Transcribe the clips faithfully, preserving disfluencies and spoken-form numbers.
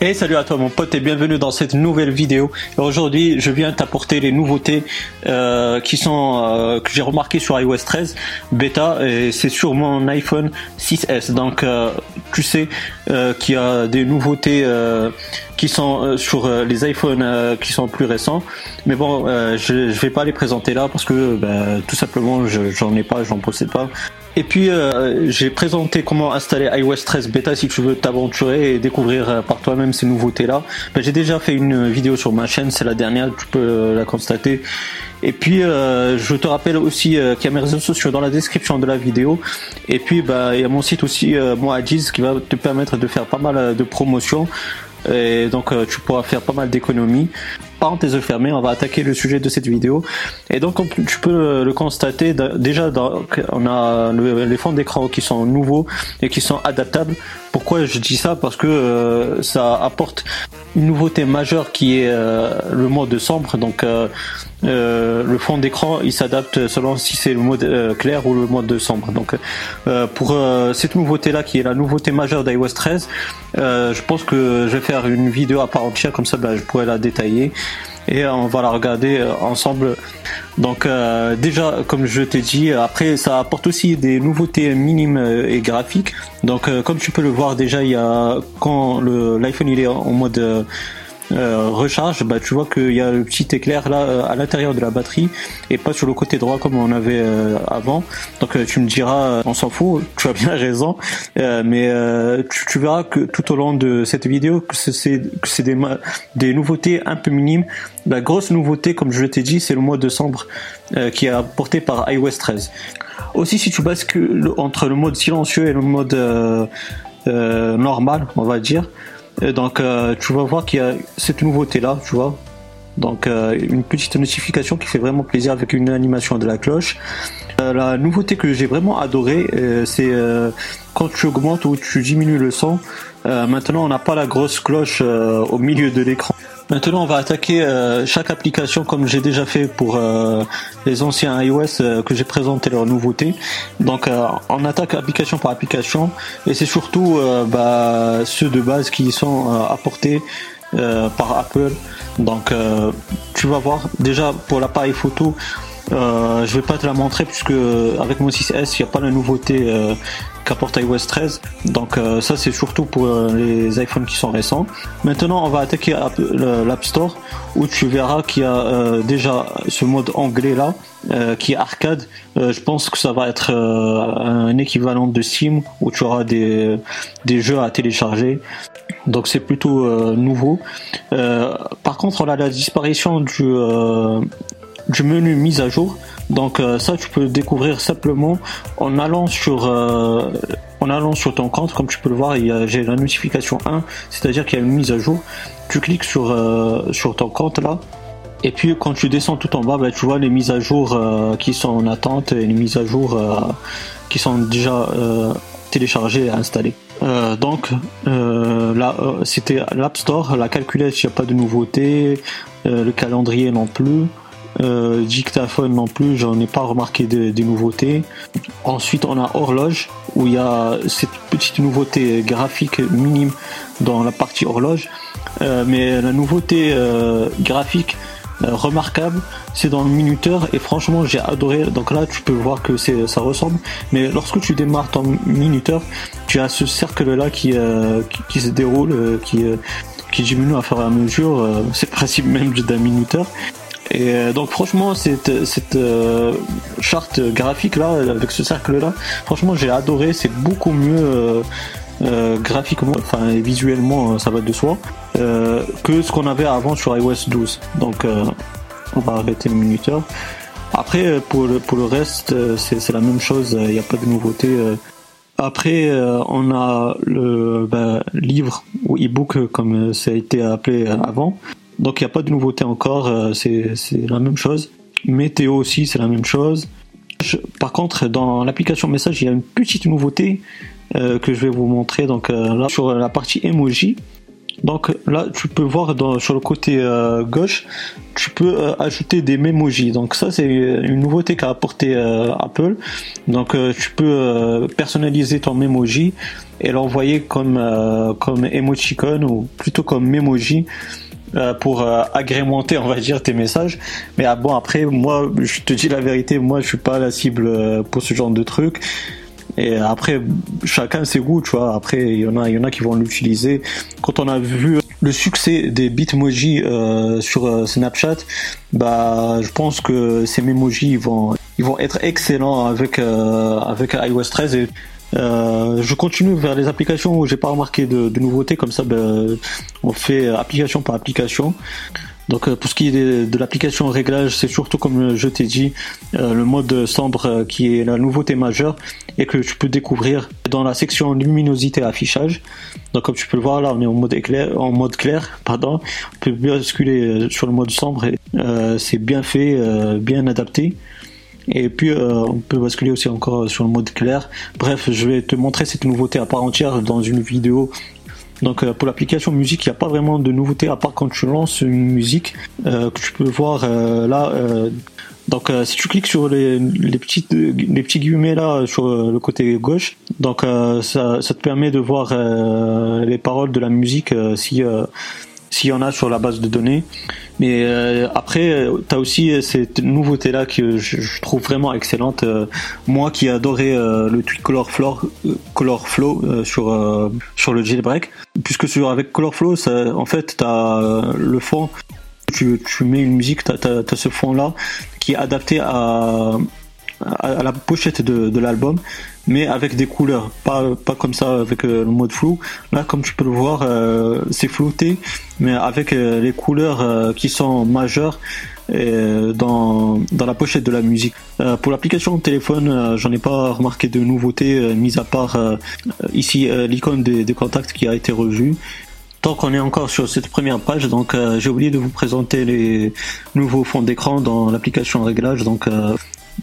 Et salut à toi mon pote et bienvenue dans cette nouvelle vidéo. Aujourd'hui je viens t'apporter les nouveautés euh, qui sont euh, que j'ai remarqué sur i O S treize bêta, et c'est sur mon iPhone six S. Donc euh, tu sais euh, qu'il y a des nouveautés euh, qui sont euh, sur euh, les iPhones euh, qui sont plus récents, mais bon euh, je, je vais pas les présenter là parce que bah, tout simplement je, j'en ai pas, j'en possède pas. Et puis euh, j'ai présenté comment installer i O S treize bêta si tu veux t'aventurer et découvrir par toi-même ces nouveautés-là. Ben, j'ai déjà fait une vidéo sur ma chaîne, c'est la dernière, tu peux la constater. Et puis euh, je te rappelle aussi euh, qu'il y a mes réseaux sociaux dans la description de la vidéo. Et puis bah, il y a mon site aussi, euh, mohadeals, qui va te permettre de faire pas mal de promotions. Et donc euh, tu pourras faire pas mal d'économies. Parenthèse fermée, on va attaquer le sujet de cette vidéo. Et donc tu peux le constater déjà, on a les fonds d'écran qui sont nouveaux et qui sont adaptables. Pourquoi je dis ça? Parce que ça apporte une nouveauté majeure qui est le mode sombre. Donc le fond d'écran il s'adapte selon si c'est le mode clair ou le mode sombre. Donc pour cette nouveauté là qui est la nouveauté majeure d'iOS treize, je pense que je vais faire une vidéo à part entière, comme ça je pourrais la détailler et on va la regarder ensemble. Donc euh, déjà comme je t'ai dit, après ça apporte aussi des nouveautés minimes et graphiques. Donc euh, comme tu peux le voir déjà, il y a, quand le, l'iPhone il est en mode euh, euh, recharge, bah, tu vois qu'il y a le petit éclair là à l'intérieur de la batterie et pas sur le côté droit comme on avait euh, avant. Donc euh, tu me diras, on s'en fout, tu as bien raison, euh, mais euh, tu, tu verras que tout au long de cette vidéo que c'est, que c'est des, des nouveautés un peu minimes. La grosse nouveauté, comme je t'ai dit, c'est le mode sombre euh, qui est apporté par i O S treize. Aussi, si tu bascules entre le mode silencieux et le mode euh, euh, normal, on va dire, et donc euh, tu vas voir qu'il y a cette nouveauté là, tu vois. Donc euh, une petite notification qui fait vraiment plaisir avec une animation de la cloche. Euh, la nouveauté que j'ai vraiment adoré, euh, c'est euh, quand tu augmentes ou tu diminues le son, euh, maintenant on n'a pas la grosse cloche euh, au milieu de l'écran. Maintenant on va attaquer euh, chaque application comme j'ai déjà fait pour euh, les anciens iOS euh, que j'ai présenté leurs nouveautés. Donc euh, on attaque application par application et c'est surtout euh, bah, ceux de base qui sont euh, apportés euh, par Apple. Donc euh, tu vas voir déjà pour l'appareil photo. Euh, je vais pas te la montrer puisque avec mon six S il n'y a pas la nouveauté euh, qu'apporte i O S treize. Donc euh, ça c'est surtout pour euh, les iPhones qui sont récents. Maintenant on va attaquer l'App Store où tu verras qu'il y a euh, déjà ce mode anglais là euh, qui est arcade. Euh, je pense que ça va être euh, un équivalent de Steam où tu auras des, des jeux à télécharger. Donc c'est plutôt euh, nouveau. Euh, par contre on a la disparition du... Euh, du menu mise à jour. Donc euh, ça tu peux le découvrir simplement en allant sur euh, en allant sur ton compte. Comme tu peux le voir, il y a, j'ai la notification un, c'est à dire qu'il y a une mise à jour. Tu cliques sur euh, sur ton compte là et puis quand tu descends tout en bas, bah, tu vois les mises à jour euh, qui sont en attente et les mises à jour euh, qui sont déjà euh, téléchargées et installées. Euh, donc euh, là euh, c'était l'App Store, la calculette, il n'y a pas de nouveauté, euh, le calendrier non plus. Euh, dictaphone non plus, j'en ai pas remarqué des de nouveautés. Ensuite on a horloge où il y a cette petite nouveauté graphique minime dans la partie horloge, euh, mais la nouveauté euh, graphique euh, remarquable c'est dans le minuteur et franchement j'ai adoré. Donc là tu peux voir que c'est, ça ressemble, mais lorsque tu démarres ton minuteur tu as ce cercle là qui, euh, qui, qui se déroule, euh, qui, euh, qui diminue à fur et à mesure, euh, c'est le principe même d'un minuteur. Et donc franchement cette, cette euh, charte graphique là avec ce cercle là, franchement j'ai adoré, c'est beaucoup mieux euh, euh, graphiquement, enfin et visuellement ça va de soi, euh, que ce qu'on avait avant sur i O S douze. Donc euh, on va arrêter le minuteur. Après pour le, pour le reste c'est, c'est la même chose, il n'y a pas de nouveauté. Après euh, on a le bah, livre ou e-book comme ça a été appelé avant. Donc il n'y a pas de nouveauté encore, c'est, c'est la même chose. Météo aussi, c'est la même chose. Par contre, dans l'application message, il y a une petite nouveauté euh, que je vais vous montrer. Donc euh, là, sur la partie emoji, Donc là tu peux voir dans, sur le côté euh, gauche, tu peux euh, ajouter des Memoji. Donc ça c'est une nouveauté qu'a apporté euh, Apple. Donc euh, tu peux euh, personnaliser ton Memoji et l'envoyer comme euh, comme emoticon ou plutôt comme Memoji. Euh, pour euh, agrémenter, on va dire, tes messages. Mais ah bon, après, moi, je te dis la vérité, moi, je suis pas la cible euh, pour ce genre de truc. Et après, chacun ses goûts, tu vois. Après, il y en a, il y en a qui vont l'utiliser. Quand on a vu le succès des Bitmoji euh, sur euh, Snapchat, bah, je pense que ces Memoji ils vont, ils vont être excellents avec euh, avec i O S treize. Et Euh, je continue vers les applications où j'ai pas remarqué de, de nouveautés, comme ça ben, on fait application par application. Donc pour ce qui est de, de l'application réglage, c'est surtout comme je t'ai dit euh, le mode sombre qui est la nouveauté majeure et que tu peux découvrir dans la section luminosité affichage. Donc comme tu peux le voir là, on est en mode éclair, en mode clair, pardon. On peut basculer sur le mode sombre et euh, c'est bien fait, euh, bien adapté. Et puis euh, on peut basculer aussi encore sur le mode clair. Bref, je vais te montrer cette nouveauté à part entière dans une vidéo. Donc euh, pour l'application musique, il n'y a pas vraiment de nouveauté à part quand tu lances une musique euh, que tu peux voir euh, là. Euh, donc euh, si tu cliques sur les, les, petites, les petits guillemets là sur euh, le côté gauche, donc euh, ça, ça te permet de voir euh, les paroles de la musique euh, si... Euh, s'il y en a sur la base de données. Mais euh, après euh, tu as aussi euh, cette nouveauté là que je, je trouve vraiment excellente, euh, moi qui adorais euh, le tweet Color Flow, euh, Color Flow euh, sur euh, sur le jailbreak, puisque sur avec Color Flow ça, en fait tu as euh, le fond, tu tu mets une musique, tu as ce fond là qui est adapté à à la pochette de, de l'album, mais avec des couleurs, pas, pas comme ça avec euh, le mode flou. Là comme tu peux le voir euh, c'est flouté, mais avec euh, les couleurs euh, qui sont majeures euh, dans, dans la pochette de la musique. Euh, pour l'application téléphone, euh, j'en ai pas remarqué de nouveautés, euh, mis à part euh, ici euh, l'icône des, des contacts qui a été revue. Tant qu'on est encore sur cette première page, donc euh, j'ai oublié de vous présenter les nouveaux fonds d'écran dans l'application réglage. Donc euh,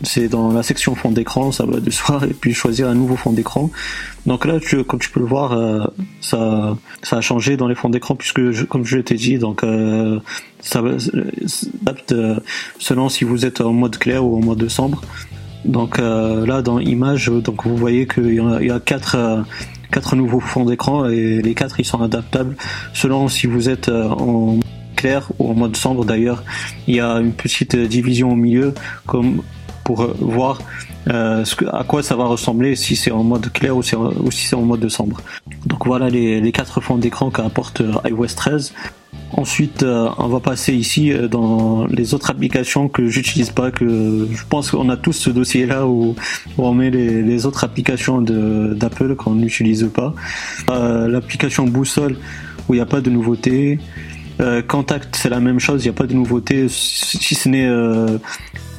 c'est dans la section fond d'écran, ça va de soi, et puis choisir un nouveau fond d'écran. Donc là, tu, comme tu peux le voir, euh, ça, ça a changé dans les fonds d'écran, puisque je, comme je t'ai dit, donc euh, ça s'adapte euh, selon si vous êtes en mode clair ou en mode sombre. Donc euh, là, dans images, donc vous voyez qu'il y a, il y a quatre, euh, quatre nouveaux fonds d'écran, et les quatre ils sont adaptables selon si vous êtes euh, en clair ou en mode sombre. D'ailleurs, il y a une petite division au milieu, comme pour voir euh, ce que, à quoi ça va ressembler, si c'est en mode clair ou si, ou si c'est en mode sombre. Donc voilà les, les quatre fonds d'écran qu'apporte i O S treize. Ensuite euh, on va passer ici euh, dans les autres applications que j'utilise pas, que je pense qu'on a tous ce dossier là où, où on met les, les autres applications de, d'Apple qu'on n'utilise pas. Euh, l'application boussole où il n'y a pas de nouveauté. Euh, contact c'est la même chose, il n'y a pas de nouveauté si, si ce n'est euh,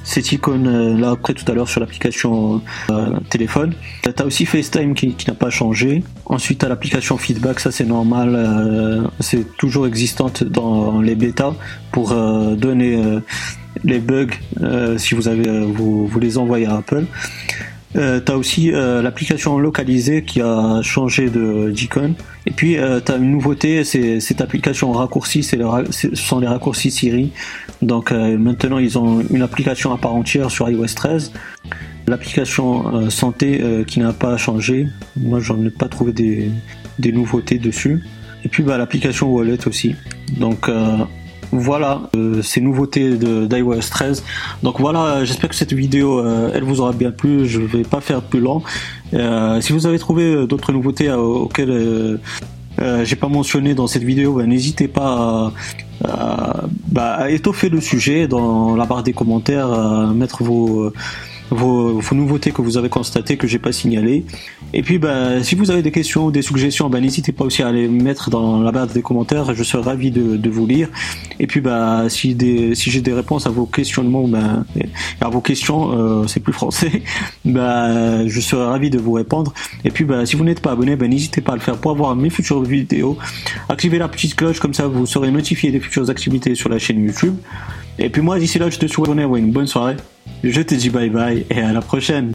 cette icône là après tout à l'heure sur l'application euh, téléphone. T'as aussi FaceTime qui, qui n'a pas changé. Ensuite t'as l'application feedback, ça c'est normal, euh, c'est toujours existante dans les bêtas pour euh, donner euh, les bugs euh, si vous avez vous, vous les envoyez à Apple. Euh, t'as aussi euh, l'application localisée qui a changé de d'icône. Et puis euh, t'as une nouveauté, c'est cette application raccourci, c'est le, ce sont les raccourcis Siri. Donc euh, maintenant ils ont une application à part entière sur i O S treize. L'application euh, santé euh, qui n'a pas changé. Moi j'en ai pas trouvé des, des nouveautés dessus. Et puis bah, l'application wallet aussi. Donc euh, voilà euh, ces nouveautés de, d'i O S treize. Donc voilà, j'espère que cette vidéo euh, elle vous aura bien plu. Je vais pas faire plus long. Euh, si vous avez trouvé d'autres nouveautés euh, auxquelles euh, euh, j'ai pas mentionné dans cette vidéo, bah, n'hésitez pas à, à, bah, à étoffer le sujet dans la barre des commentaires, à mettre vos Vos, vos nouveautés que vous avez constatées que j'ai pas signalées. Et puis bah, si vous avez des questions ou des suggestions, bah, n'hésitez pas aussi à les mettre dans la barre des commentaires, je serai ravi de, de vous lire. Et puis bah, si, des, si j'ai des réponses à vos questionnements, bah, à vos questions, euh, c'est plus français, bah, je serai ravi de vous répondre. Et puis bah, si vous n'êtes pas abonné, bah, n'hésitez pas à le faire pour avoir mes futures vidéos. Activez la petite cloche, comme ça vous serez notifié des futures activités sur la chaîne YouTube. Et puis moi d'ici là je te souhaite une bonne soirée. Je te dis bye bye et à la prochaine.